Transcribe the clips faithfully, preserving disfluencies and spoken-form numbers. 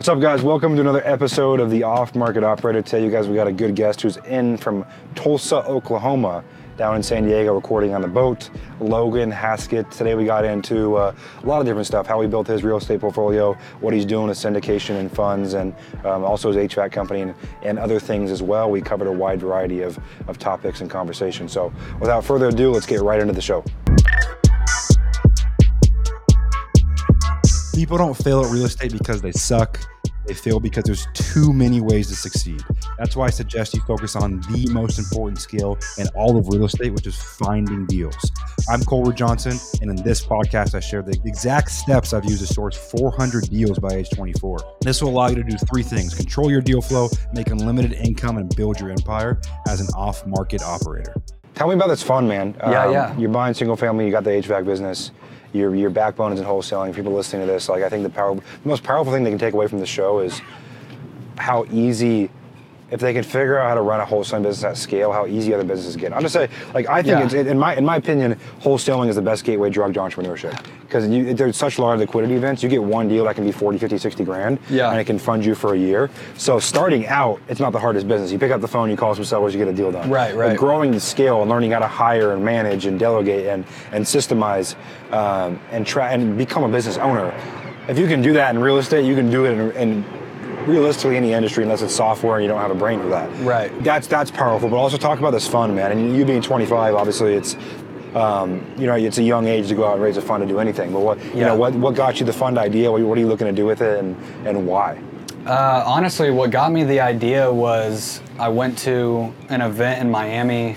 What's up, guys? Welcome to another episode of the Off Market Operator. Today, you guys, we got a good guest who's in from Tulsa, Oklahoma, down in San Diego, recording on the boat, Logan Haskett. Today, we got into uh, a lot of different stuff, how he built his real estate portfolio, what he's doing with syndication and funds, and um, also his H V A C company and, and other things as well. We covered a wide variety of, of topics and conversation. So without further ado, let's get right into the show. People don't fail at real estate because they suck. They fail because there's too many ways to succeed. That's why I suggest you focus on the most important skill in all of real estate, which is finding deals. I'm Cole Ruud Johnson, and in this podcast, I share the exact steps I've used to source four hundred deals by age twenty-four. This will allow you to do three things: control your deal flow, make unlimited income, and build your empire as an off-market operator. Tell me about this fund, man. Yeah, um, yeah. You're buying single family, you got the H V A C business. Your your backbone is in wholesaling. People listening to this, like I think the power, the most powerful thing they can take away from the show is how easy, if they can figure out how to run a wholesaling business at scale, how easy other businesses get. I'm just saying, like I think yeah. it's, in my in my opinion, wholesaling is the best gateway drug to entrepreneurship because there's such large liquidity events. You get one deal that can be forty, fifty, sixty grand, yeah. and it can fund you for a year. So starting out, it's not the hardest business. You pick up the phone, you call some sellers, you get a deal done. Right, right. But growing the scale and learning how to hire and manage and delegate and and systemize. Um, and try and become a business owner. If you can do that in real estate, you can do it in, in realistically any industry, unless it's software and you don't have a brain for that. Right. That's that's powerful. But also talk about this fund, man. And you being twenty-five, obviously, it's um, you know it's a young age to go out and raise a fund to do anything. But what yeah. you know what what got you the fund idea? What, what are you looking to do with it, and and why? Uh, honestly, what got me the idea was I went to an event in Miami.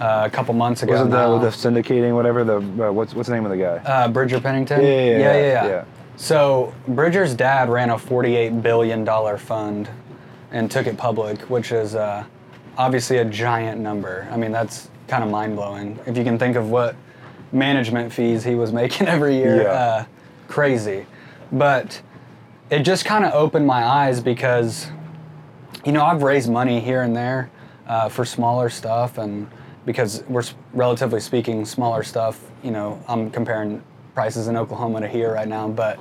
Uh, a couple months ago. Was it the, the syndicating, whatever? The uh, what's what's the name of the guy? Uh, Bridger Pennington. Yeah yeah yeah, yeah, yeah, yeah, yeah. So Bridger's dad ran a forty-eight billion dollars fund and took it public, which is uh, obviously a giant number. I mean, that's kind of mind blowing. If you can think of what management fees he was making every year, yeah. uh, crazy. But it just kind of opened my eyes because, you know, I've raised money here and there uh, for smaller stuff and. Because we're relatively speaking smaller stuff, you know, I'm comparing prices in Oklahoma to here right now, but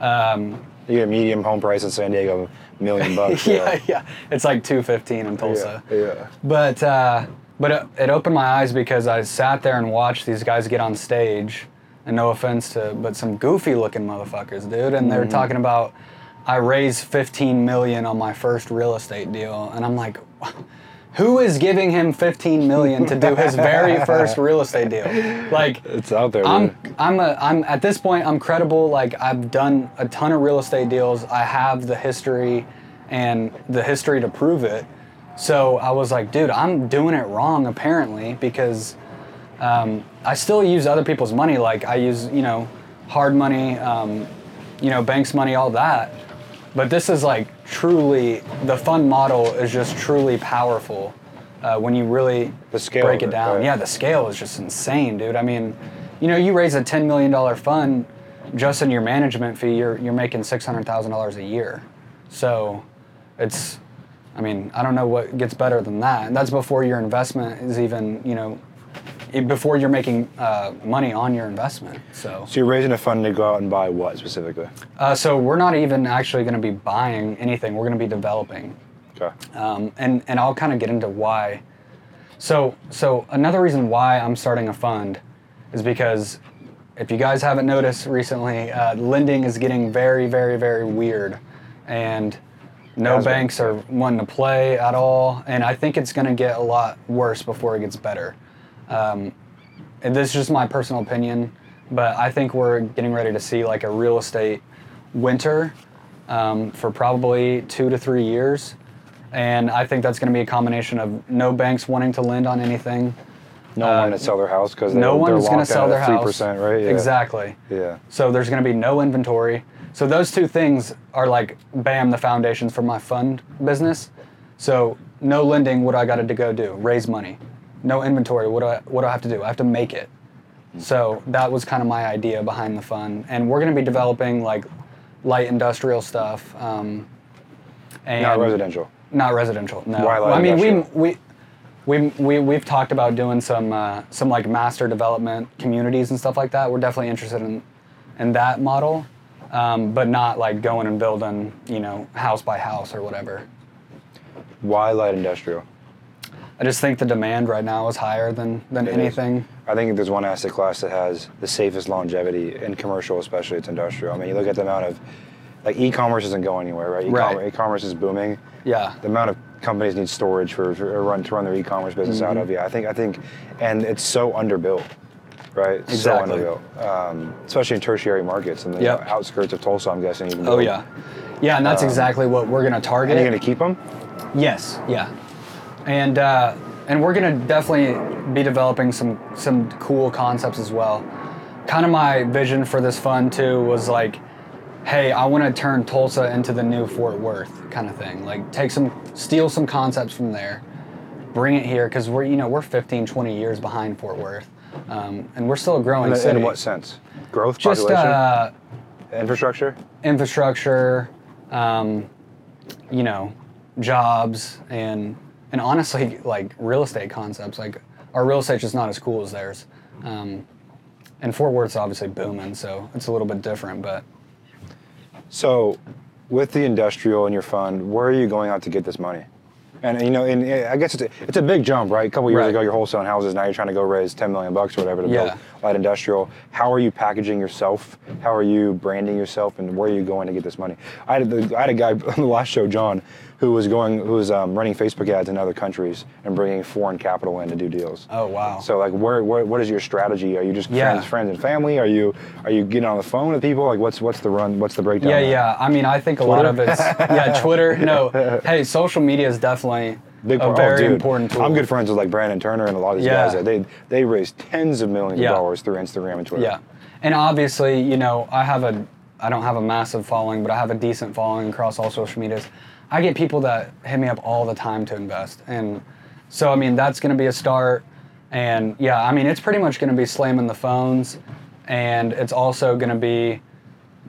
um, you get a medium home price in San Diego, million bucks. yeah, yeah, yeah. It's like two fifteen in Tulsa. Yeah, yeah. But uh, but it, it opened my eyes because I sat there and watched these guys get on stage, and no offense to, but some goofy looking motherfuckers, dude. And they're mm-hmm. talking about I raised fifteen million dollars on my first real estate deal, and I'm like. Who is giving him fifteen million dollars to do his very first real estate deal? Like it's out there. I'm, I'm, a, I'm at this point. I'm credible. Like I've done a ton of real estate deals. I have the history, and the history to prove it. So I was like, dude, I'm doing it wrong apparently because um, I still use other people's money. Like I use, you know, hard money, um, you know, banks money, all that. But this is like truly, the fund model is just truly powerful uh, when you really the scale break it down. Right. Yeah, the scale is just insane, dude. I mean, you know, you raise a ten million dollars fund, just in your management fee, you're you're making six hundred thousand dollars a year. So it's, I mean, I don't know what gets better than that. And that's before your investment is even, you know, before you're making uh, money on your investment. So so you're raising a fund to go out and buy what specifically? Uh, so we're not even actually going to be buying anything. We're going to be developing. Okay. Um, and, and I'll kind of get into why. So so another reason why I'm starting a fund is because if you guys haven't noticed recently, uh, lending is getting very, very, very weird. And no That's banks right. are wanting to play at all. And I think it's going to get a lot worse before it gets better. Um, and this is just my personal opinion, but I think we're getting ready to see like a real estate winter um, for probably two to three years. And I think that's going to be a combination of no banks wanting to lend on anything. No uh, one to sell their house because no one's going to sell their house. three percent, right? Yeah. Exactly. Yeah. So there's going to be no inventory. So those two things are like, bam, the foundations for my fund business. So no lending, what do I got to go do? Raise money. No inventory, what do, I, what do I have to do? I have to make it. So that was kind of my idea behind the fund. And we're gonna be developing like light industrial stuff. Um, and not residential. Not residential, no. Why light well, I mean, we, we, we, we, we've talked about doing some uh, some like master development communities and stuff like that. We're definitely interested in, in that model. um, but not like going and building, you know, house by house or whatever. Why light industrial? I just think the demand right now is higher than, than anything. Is. I think there's one asset class that has the safest longevity in commercial, especially it's industrial. I mean, you look at the amount of, like e-commerce isn't going anywhere, right? E-com- right. E-commerce is booming. Yeah. The amount of companies need storage for, for run to run their e-commerce business mm-hmm. out of. Yeah, I think I think, and it's so underbuilt, right? It's exactly. So underbuilt, um, especially in tertiary markets and the yep. you know, outskirts of Tulsa. I'm guessing. Even oh yeah, yeah, and that's um, exactly what we're going to target. Are you going to keep them? Yes. Yeah. And uh, and we're gonna definitely be developing some some cool concepts as well. Kind of my vision for this fund too was like, hey, I want to turn Tulsa into the new Fort Worth kind of thing. Like take some, steal some concepts from there, bring it here because we're you know we're fifteen, twenty years behind Fort Worth, um, and we're still a growing in, city. In what sense? Growth, just, population, uh, infrastructure, infrastructure, um, you know, jobs and. And honestly, like real estate concepts, like our real estate is just not as cool as theirs. Um, and Fort Worth's obviously booming, so it's a little bit different, but. So with the industrial in your fund, where are you going out to get this money? And you know, and I guess it's a, it's a big jump, right? A couple years right. ago, you're wholesaling houses, now you're trying to go raise ten million bucks or whatever to yeah. build light industrial. How are you packaging yourself? How are you branding yourself? And where are you going to get this money? I had a, I had a guy on the last show, John, who was going, who was um, running Facebook ads in other countries and bringing foreign capital in to do deals. Oh wow! So like, where, where what is your strategy? Are you just yeah. friends, friends and family? Are you are you getting on the phone with people? Like, what's what's the run? What's the breakdown? Yeah, there? yeah. I mean, I think Twitter? a lot of it's yeah, Twitter. No, hey, social media is definitely Big a part. very oh, important tool. I'm good friends with like Brandon Turner and a lot of these yeah. guys. That they they raise tens of millions yeah. of dollars through Instagram and Twitter. Yeah, and obviously, you know, I have a I don't have a massive following, but I have a decent following across all social medias. I get people that hit me up all the time to invest. And so, I mean, that's going to be a start. And yeah, I mean, it's pretty much going to be slamming the phones. And it's also going to be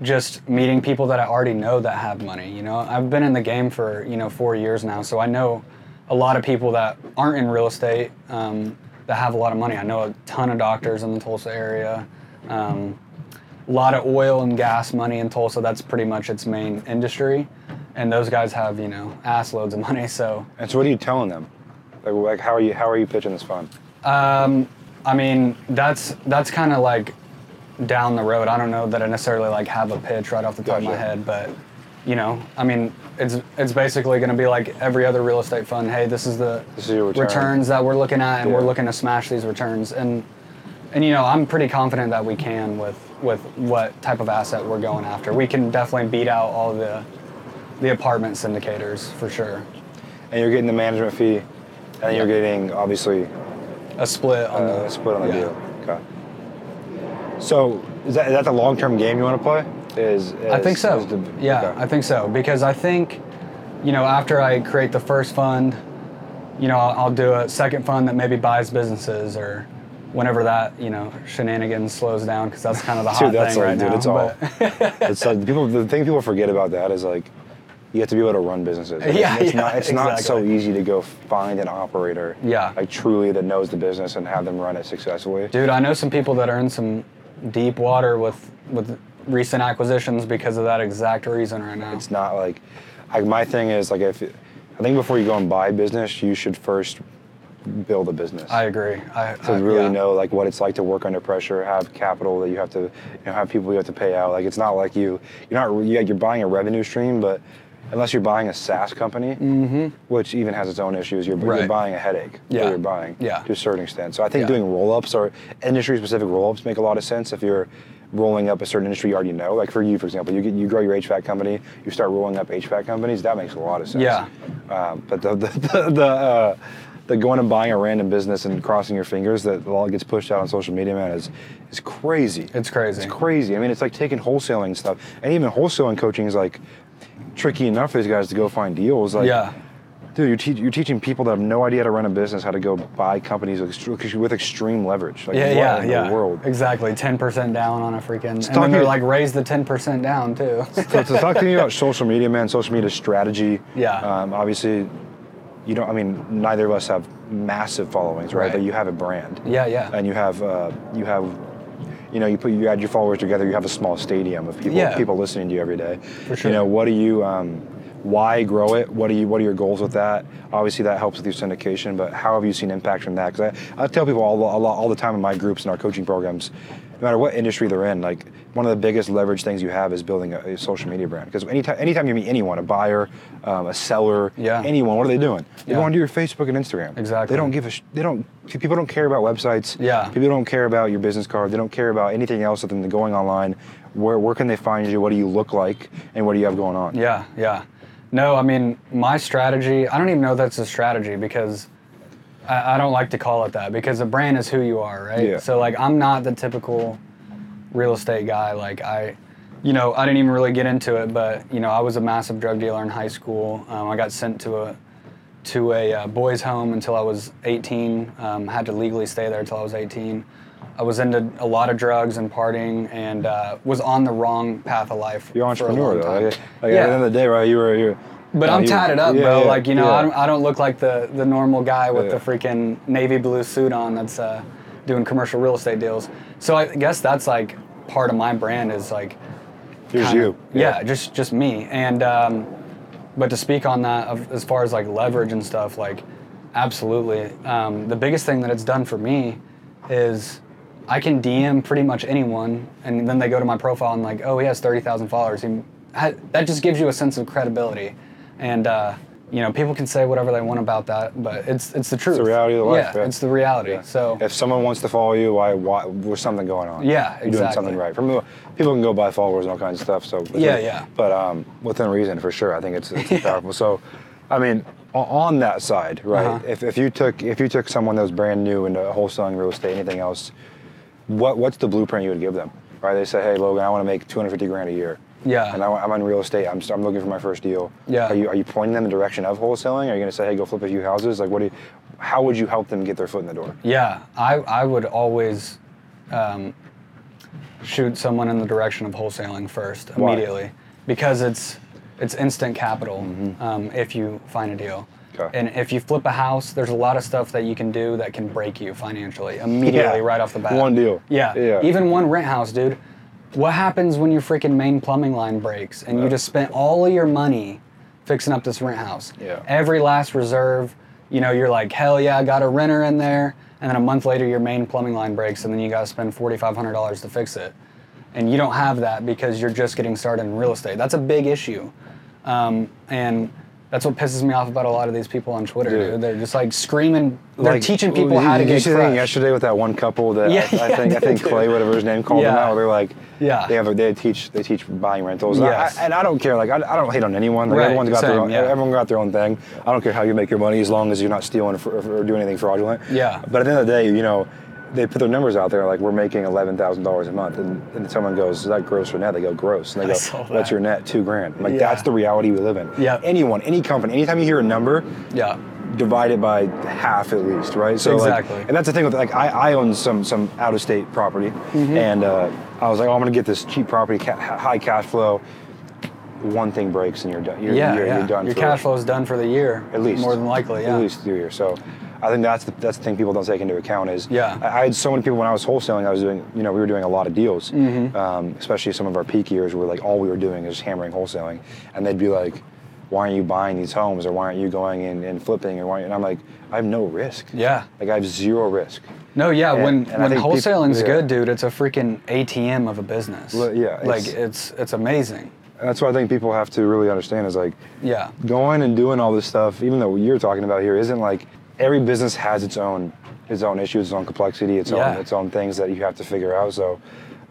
just meeting people that I already know that have money. You know, I've been in the game for, you know, four years now. So I know a lot of people that aren't in real estate um, that have a lot of money. I know a ton of doctors in the Tulsa area. Um, a lot of oil and gas money in Tulsa. That's pretty much its main industry. And those guys have, you know, ass loads of money, so. And so what are you telling them? Like, like how are you how are you pitching this fund? Um, I mean, that's that's kind of like down the road. I don't know that I necessarily like have a pitch right off the top gotcha. of my head, but, you know, I mean, it's it's basically gonna be like every other real estate fund. Hey, this is the this is your return. returns that we're looking at, and yeah. we're looking to smash these returns. And, and you know, I'm pretty confident that we can with, with what type of asset we're going after. We can definitely beat out all the... the apartment syndicators, for sure. And you're getting the management fee, and you're getting, obviously... A split on uh, the... A split on the yeah. deal. Okay. So, is that, is that the long-term game you want to play? Is, is I think so. Is the, yeah, okay. I think so. Because I think, you know, after I create the first fund, you know, I'll, I'll do a second fund that maybe buys businesses or whenever that, you know, shenanigans slows down, because that's kind of the hot dude, that's thing like, right dude, now. It's all... it's like, people, the thing people forget about that is, like, you have to be able to run businesses. Right? Yeah, it's yeah, not, it's exactly. not so easy to go find an operator yeah. like truly that knows the business and have them run it successfully. Dude, I know some people that are in some deep water with with recent acquisitions because of that exact reason right now. It's not like, like my thing is like if I think before you go and buy business, you should first build a business. I agree. I, to I, really yeah. know like what it's like to work under pressure, have capital that you have to, you know, have people you have to pay out. Like it's not like you you're not yeah, you're buying a revenue stream, but unless you're buying a SaaS company, mm-hmm. which even has its own issues, you're, right. you're buying a headache yeah. that you're buying yeah. to a certain extent. So I think yeah. doing roll-ups or industry-specific roll-ups make a lot of sense if you're rolling up a certain industry you already know. Like for you, for example, you get, you grow your H V A C company, you start rolling up H V A C companies, that makes a lot of sense. Yeah. Um, but the the the, the, uh, the going and buying a random business and crossing your fingers that all gets pushed out on social media, man, is is crazy. It's crazy. It's crazy. I mean, it's like taking wholesaling stuff, and even wholesaling coaching is like, tricky enough for these guys to go find deals. Like, yeah. dude, you're, te- you're teaching people that have no idea how to run a business how to go buy companies with, ext- with extreme leverage. Like, yeah, what yeah, in yeah. the world? Exactly, ten percent down on a freaking, let's and then they're you, like, raise the ten percent down too. So to talk to you about social media, man, social media strategy. Yeah. Um, obviously, you don't, I mean, neither of us have massive followings, right? Right. But you have a brand. Yeah, yeah. And you have, uh, you have, you know, you put you add your followers together, you have a small stadium of people yeah. people listening to you every day. For sure. You know, what do you um, why grow it? What do you what are your goals with that? Obviously, that helps with your syndication, but how have you seen impact from that? Because I, I tell people all all, all the time in my groups and our coaching programs, no matter what industry they're in, like one of the biggest leverage things you have is building a, a social media brand. Because anytime, anytime you meet anyone, a buyer, um, a seller, yeah. anyone, what are they doing? They yeah. go onto your Facebook and Instagram. Exactly. They don't give a. Sh- they don't. People don't care about websites. Yeah. People don't care about your business card. They don't care about anything else other than going online. Where where can they find you? What do you look like? And what do you have going on? Yeah. Yeah. No, I mean my strategy. I don't even know if that's a strategy because. I don't like to call it that because a brand is who you are, right? Yeah. So like I'm not the typical real estate guy. Like I, you know, I didn't even really get into it, but you know, I was a massive drug dealer in high school. Um, I got sent to a to a uh, boys' home until I was eighteen. Um, had to legally stay there until I was eighteen. I was into a lot of drugs and partying, and uh, was on the wrong path of life. You're an for entrepreneur, a long though. Time. Like, like yeah. At the end of the day, right? You were you. Were, But no, I'm tatted up, yeah, bro. Yeah, like, you know, yeah. I, don't, I don't look like the, the normal guy with yeah. the freaking navy blue suit on that's uh, doing commercial real estate deals. So I guess that's like part of my brand is like, here's kinda, you. Yeah, yeah, just just me. And um, but to speak on that as far as like leverage and stuff, like absolutely. Um, the biggest thing that it's done for me is I can D M pretty much anyone, and then they go to my profile and like, oh, he has thirty thousand followers. He, that just gives you a sense of credibility. And uh, you know, people can say whatever they want about that, but it's it's the truth. It's the reality of life. Yeah, yeah. It's the reality. Yeah. So if someone wants to follow you, why? Why? There's something going on. Yeah, exactly. You're doing something right. From people can go buy followers and all kinds of stuff. So within, yeah, yeah. But um, within reason, for sure. I think it's, it's yeah. powerful. So, I mean, on that side, right? Uh-huh. If if you took if you took someone that was brand new into wholesaling, real estate, anything else, what what's the blueprint you would give them? Right? They say, hey, Logan, I want to make two hundred fifty grand a year. Yeah. And I, I'm on real estate. I'm I'm looking for my first deal. Yeah. Are you are you pointing them in the direction of wholesaling? Are you going to say, hey, go flip a few houses? Like, what do you, how would you help them get their foot in the door? Yeah, I I would always um, shoot someone in the direction of wholesaling first immediately. Why? Because it's it's instant capital mm-hmm. um, if you find a deal. Okay. And if you flip a house, there's a lot of stuff that you can do that can break you financially immediately yeah. right off the bat. One deal. Yeah. yeah. Even one rent house, dude. What happens when your freaking main plumbing line breaks and you just spent all of your money fixing up this rent house? Yeah. Every last reserve, you know, you're like, hell yeah, I got a renter in there. And then a month later, your main plumbing line breaks and then you got to spend four thousand five hundred dollars to fix it. And you don't have that because you're just getting started in real estate. That's a big issue. Um, and that's what pisses me off about a lot of these people on Twitter, dude. dude. They're just like screaming. They're like, teaching people how to get crushed. You see that yesterday with that one couple that yeah, I, I yeah, think I think Clay, whatever his name, called yeah. them out. They're like, yeah, they have a, they teach they teach buying rentals. Yes. I, I, and I don't care. Like I, I don't hate on anyone. Like, right. Everyone's got Same, their own. Yeah. Everyone got their own thing. I don't care how you make your money as long as you're not stealing or, or doing anything fraudulent. Yeah. But at the end of the day, you know, they put their numbers out there like we're making eleven thousand dollars a month, and, and someone goes, is that gross or net? They go, gross. And they go, that. That's your net, two grand. Like yeah. that's the reality we live in. Yeah. Anyone, any company, anytime you hear a number, yeah. divide it by half at least, right? So exactly. Like, and that's the thing with like I, I own some some out of state property, mm-hmm. and uh, I was like, oh, I'm gonna get this cheap property, ca- high cash flow. One thing breaks and you're done. You're, yeah, you're, yeah. you're done. Your for, cash flow is done for the year, at least. More than likely, yeah. At least the year. So. I think that's the that's the thing people don't take into account is yeah. I, I had so many people when I was wholesaling, I was doing, you know, we were doing a lot of deals, mm-hmm. um, especially some of our peak years where like all we were doing is hammering wholesaling, and they'd be like, why aren't you buying these homes, or why aren't you going in and flipping, or why? And I'm like, I have no risk. Yeah. Like I have zero risk. No, yeah. And, when and when wholesaling's people, yeah. good, dude, it's a freaking A T M of a business. Well, yeah. It's, like it's it's amazing. That's what I think people have to really understand is like yeah. going and doing all this stuff, even though you're talking about here, isn't like. Every business has its own its own issues, its own complexity, its yeah. own its own things that you have to figure out. So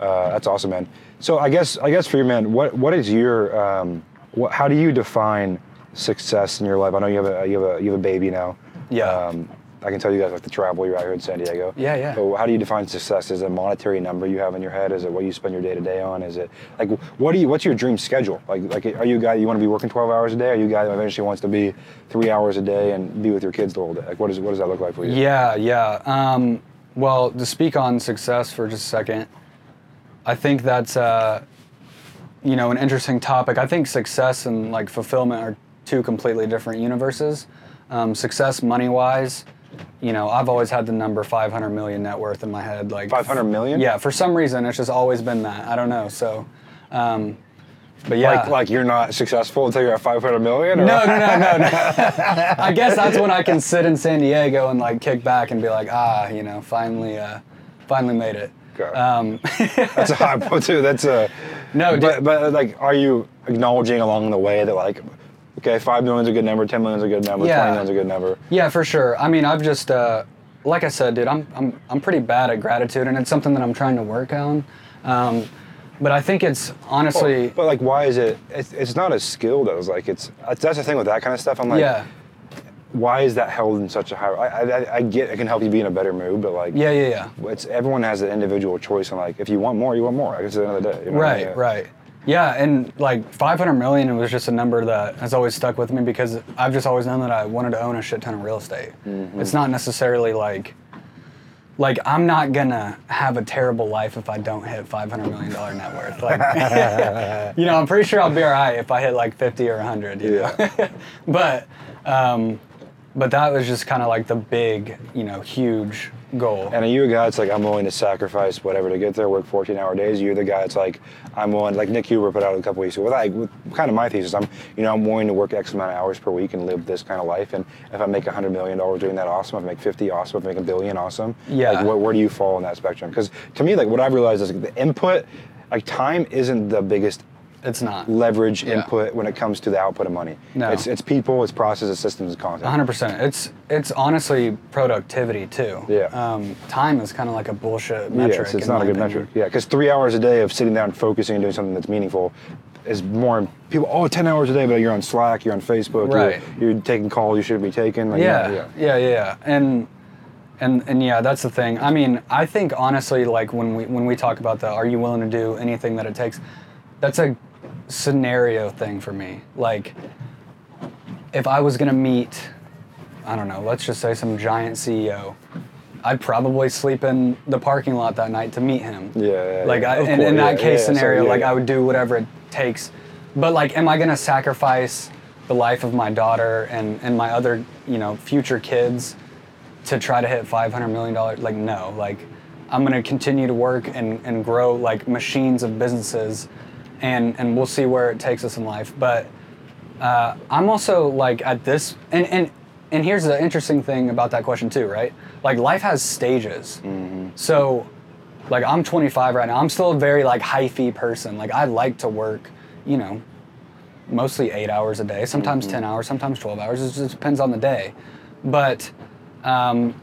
uh, that's awesome, man. So I guess I guess for you, man, what what is your um, what, how do you define success in your life? I know you have a you have a you have a baby now. Yeah. Um, I can tell you guys like the travel you're out here in San Diego. Yeah, yeah. So how do you define success? Is it a monetary number you have in your head? Is it what you spend your day to day on? Is it like what do you what's your dream schedule? Like like are you a guy you want to be working twelve hours a day? Are you a guy that eventually wants to be three hours a day and be with your kids the whole day? Like what is what does that look like for you? Yeah, yeah. Um, well, to speak on success for just a second, I think that's uh, you know an interesting topic. I think success and like fulfillment are two completely different universes. Um, success money wise. you know, I've always had the number five hundred million net worth in my head. Like five hundred million? Yeah, for some reason, it's just always been that. I don't know, so... Um, But yeah. Like, like you're not successful until you're at five hundred million? Or no, no, no, no, no. I guess that's when I can sit in San Diego and like kick back and be like, ah, you know, finally, uh, finally made it. Um, that's a high point too. That's a, no, but, d- but like, are you acknowledging along the way that like, okay, five million is a good number, ten million is a good number, yeah. twenty million is a good number. Yeah, for sure. I mean, I've just, uh, like I said, dude, I'm, I'm, I'm pretty bad at gratitude and it's something that I'm trying to work on. Um, But I think it's honestly... Well, but, like, why is it... It's, it's not a skill, though. It's like, it's... That's the thing with that kind of stuff. I'm like, yeah. Why is that held in such a high... I, I I get it can help you be in a better mood, but, like... Yeah, yeah, yeah. It's, everyone has an individual choice, and, like, if you want more, you want more. I guess at the end of the day. You know? Right, yeah. right. Yeah, and, like, five hundred million dollars was just a number that has always stuck with me because I've just always known that I wanted to own a shit ton of real estate. Mm-hmm. It's not necessarily, like... Like, I'm not gonna have a terrible life if I don't hit five hundred million dollars net worth. Like, you know, I'm pretty sure I'll be all right if I hit like fifty or one hundred, you yeah. know? But, um, but that was just kind of like the big, you know, huge goal. And are you a guy that's like, I'm willing to sacrifice whatever to get there, work fourteen hour days? You're the guy that's like, I'm willing, like Nick Huber put out a couple weeks ago, like, with kind of my thesis, I'm, you know, I'm willing to work X amount of hours per week and live this kind of life. And if I make one hundred million dollars doing that, awesome. If I make fifty, awesome. If I make a billion, awesome. Yeah. Like, where, where do you fall in that spectrum? Because to me, like, what I've realized is like, the input, like, time isn't the biggest It's not. Leverage yeah. input when it comes to the output of money. No. It's it's people, it's processes, it's systems, it's content. one hundred percent. It's it's honestly productivity too. Yeah. Um, time is kind of like a bullshit metric. Yeah, it's, it's not a good opinion. metric. Yeah, because three hours a day of sitting down, focusing, and doing something that's meaningful is more, people, oh, ten hours a day, but you're on Slack, you're on Facebook, right. you're, you're taking calls you shouldn't be taking. Like, yeah. yeah, yeah, yeah, yeah. And, and and yeah, that's the thing. I mean, I think honestly, like when we when we talk about the, are you willing to do anything that it takes, that's a scenario thing for me. Like, if I was gonna meet, I don't know, let's just say some giant C E O, I'd probably sleep in the parking lot that night to meet him. Yeah. yeah like, yeah. I, and, in that yeah, case yeah, scenario, so, yeah, like, yeah. I would do whatever it takes. But, like, am I gonna sacrifice the life of my daughter and, and my other, you know, future kids to try to hit five hundred million dollars? Like, no. Like, I'm gonna continue to work and, and grow, like, machines of businesses. And and we'll see where it takes us in life. But uh, I'm also like at this, and, and and here's the interesting thing about that question too, right? Like life has stages. Mm-hmm. So like I'm twenty-five right now. I'm still a very like hyphy person. Like I like to work, you know, mostly eight hours a day, sometimes mm-hmm. ten hours, sometimes twelve hours. It just depends on the day. But um,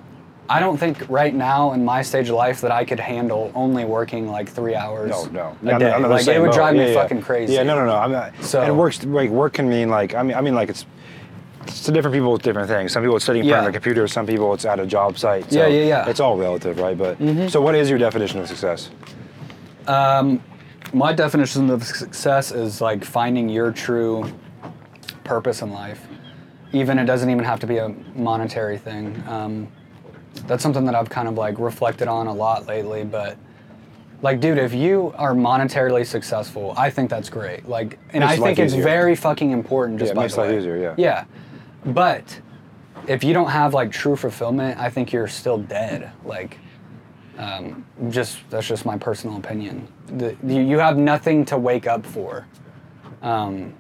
I don't think right now in my stage of life that I could handle only working like three hours. No, no, no, a day. no, no like it would drive me yeah, fucking yeah. crazy. Yeah, no, no, no. I'm not. So, and it works. Like work can mean like I mean, I mean like it's it's to different people with different things. Some people it's sitting in yeah. front of a computer. Some people it's at a job site. So yeah, yeah, yeah. It's all relative, right? But mm-hmm. so, what is your definition of success? Um, my definition of success is like finding your true purpose in life. Even it doesn't even have to be a monetary thing. Um, That's something that I've kind of like reflected on a lot lately, but like, dude, if you are monetarily successful, I think that's great. Like, and I think it's very fucking important just by the way. Yeah, it makes life easier, yeah. Yeah. But if you don't have like true fulfillment, I think you're still dead. Like, um, just, that's just my personal opinion. The, you have nothing to wake up for. Um,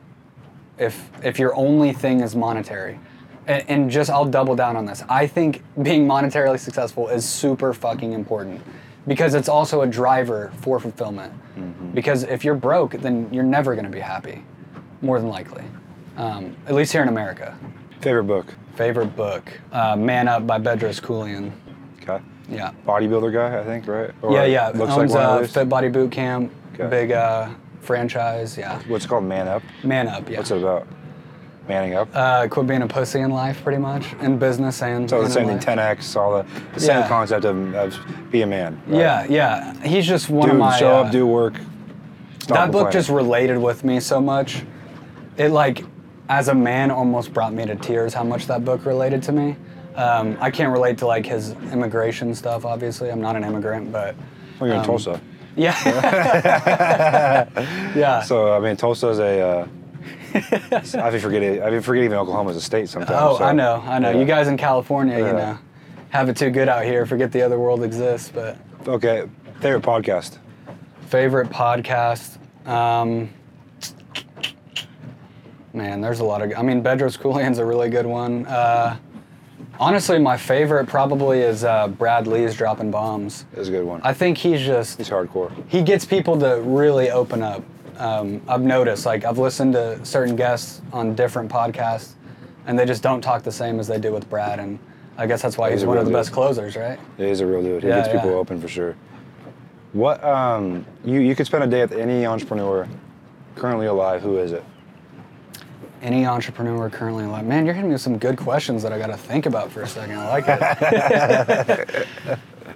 if, if your only thing is monetary. And just, I'll double down on this. I think being monetarily successful is super fucking important because it's also a driver for fulfillment. Mm-hmm. Because if you're broke, then you're never going to be happy, more than likely. Um, at least here in America. Favorite book? Favorite book. Uh, Man Up by Bedros Koulian. Okay. Yeah. Bodybuilder guy, I think, right? Or yeah, yeah. Looks Owns like one a Fit Body Boot Camp, okay. big uh, franchise, yeah. What's it called, Man Up? Man Up, yeah. What's it about? Manning up. Uh, quit being a pussy in life, pretty much, in business and. So the same thing, ten X, all the, the same yeah. concept of, of be a man. Right? Yeah, yeah. He's just one do, of my. Show uh, up, do work. That book just related with me so much. It like, as a man, almost brought me to tears. How much that book related to me. Um, I can't relate to like his immigration stuff. Obviously, I'm not an immigrant, but. Well, you're um, in Tulsa. Yeah. yeah. So I mean, Tulsa is a. Uh, I forget it. I forget even Oklahoma's a state sometimes. Oh, so. I know, I know. Yeah. You guys in California, yeah. you know. have it too good out here, forget the other world exists. But okay, favorite podcast. Favorite podcast. Um, man, there's a lot of. I mean, Bedros Koulian's a really good one. Uh, honestly, my favorite probably is uh, Brad Lee's Dropping Bombs. That's a good one. I think he's just. He's hardcore. He gets people to really open up. Um, I've noticed, like, I've listened to certain guests on different podcasts, and they just don't talk the same as they do with Brad. And I guess that's why he's, he's one of the dude. best closers, right? Yeah, he's a real dude. He yeah, gets yeah. people open for sure. What um, you you could spend a day with any entrepreneur currently alive. Who is it? Any entrepreneur currently alive. Man, you're hitting me with some good questions that I got to think about for a second. I like it.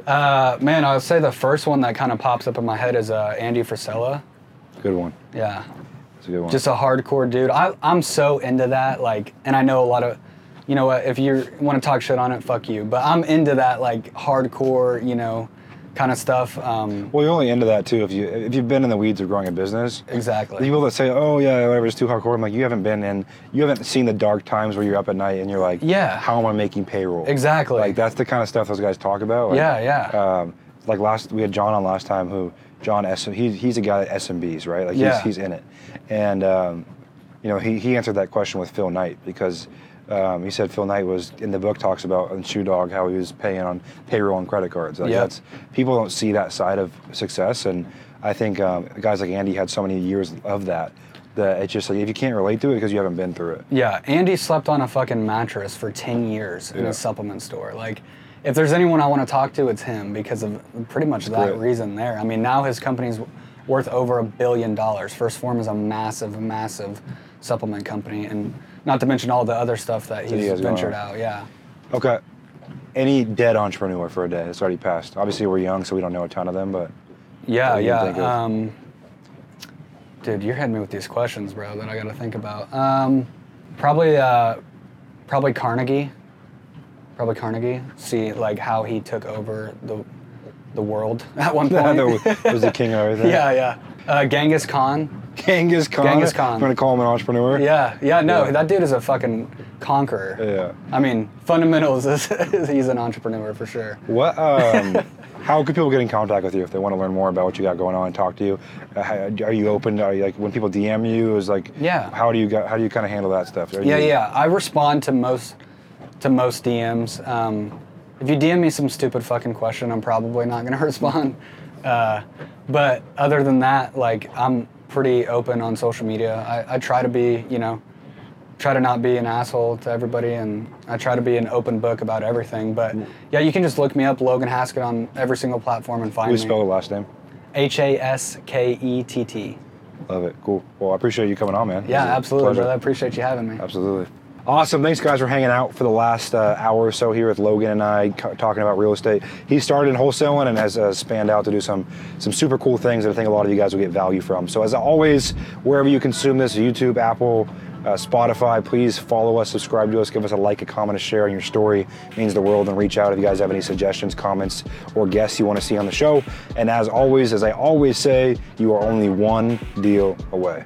uh, man, I would say the first one that kind of pops up in my head is uh, Andy Frisella. Good one. Yeah. That's a good one. Just a hardcore dude. I, I'm so into that. Like, and I know a lot of, you know what, if you want to talk shit on it, fuck you. But I'm into that, like, hardcore, you know, kind of stuff. Um, well, you're only into that, too, if, you, if you've been in the weeds of growing a business. Exactly. People that say, oh, yeah, whatever, it's too hardcore. I'm like, you haven't been in, you haven't seen the dark times where you're up at night and you're like, yeah, how am I making payroll? Exactly. Like, that's the kind of stuff those guys talk about. Like, yeah, yeah. Um, like, last, we had John on last time who, John, he's, he's a guy at S M Bs, right? Like, yeah. he's, he's in it. And, um, you know, he, he answered that question with Phil Knight because um, he said Phil Knight was, in the book, talks about in Shoe Dog how he was paying on payroll and credit cards. Like, yep. that's, people don't see that side of success. And I think um, guys like Andy had so many years of that that it's just like, if you can't relate to it because you haven't been through it. Yeah, Andy slept on a fucking mattress for ten years yeah. in a supplement store. Like, if there's anyone I want to talk to, it's him because of pretty much that Great. reason there. I mean, now his company's worth over a billion dollars. First Form is a massive, massive supplement company, and not to mention all the other stuff that he's he ventured out, yeah. Okay. Any dead entrepreneur for a day that's already passed? Obviously, we're young, so we don't know a ton of them, but... Yeah, yeah. Um, dude, you're hitting me with these questions, bro, that I got to think about. Um, probably, uh, probably Carnegie. Probably Carnegie. See, like, how he took over the the world at one point. He was the king of everything. Yeah, yeah. Uh, Genghis Khan. Genghis Khan. Genghis Khan. I'm gonna call him an entrepreneur. Yeah, yeah. No, yeah. that dude is a fucking conqueror. Yeah. I mean, fundamentals is, is he's an entrepreneur for sure. What? Um, how could people get in contact with you if they want to learn more about what you got going on and talk to you? Uh, are you open? Are you, like, when people D M you? Is like, yeah. How do you got, how do you kind of handle that stuff? Are yeah, you, yeah. I respond to most. To most D Ms. Um, if you D M me some stupid fucking question, I'm probably not gonna respond. Uh, but other than that, like, I'm pretty open on social media. I, I try to be, you know, try to not be an asshole to everybody, and I try to be an open book about everything. But yeah, you can just look me up, Logan Haskett, on every single platform and find me. How do you spell the last name? H A S K E T T. Love it, cool. Well, I appreciate you coming on, man. Yeah, absolutely, brother. I appreciate you having me. Absolutely. Awesome. Thanks, guys, for hanging out for the last uh, hour or so here with Logan and I co- talking about real estate. He started in wholesaling and has uh, spanned out to do some some super cool things that I think a lot of you guys will get value from. So as always, wherever you consume this, YouTube, Apple, uh, Spotify, please follow us, subscribe to us, give us a like, a comment, a share on your story. It means the world. And reach out if you guys have any suggestions, comments, or guests you want to see on the show. And as always, as I always say, you are only one deal away.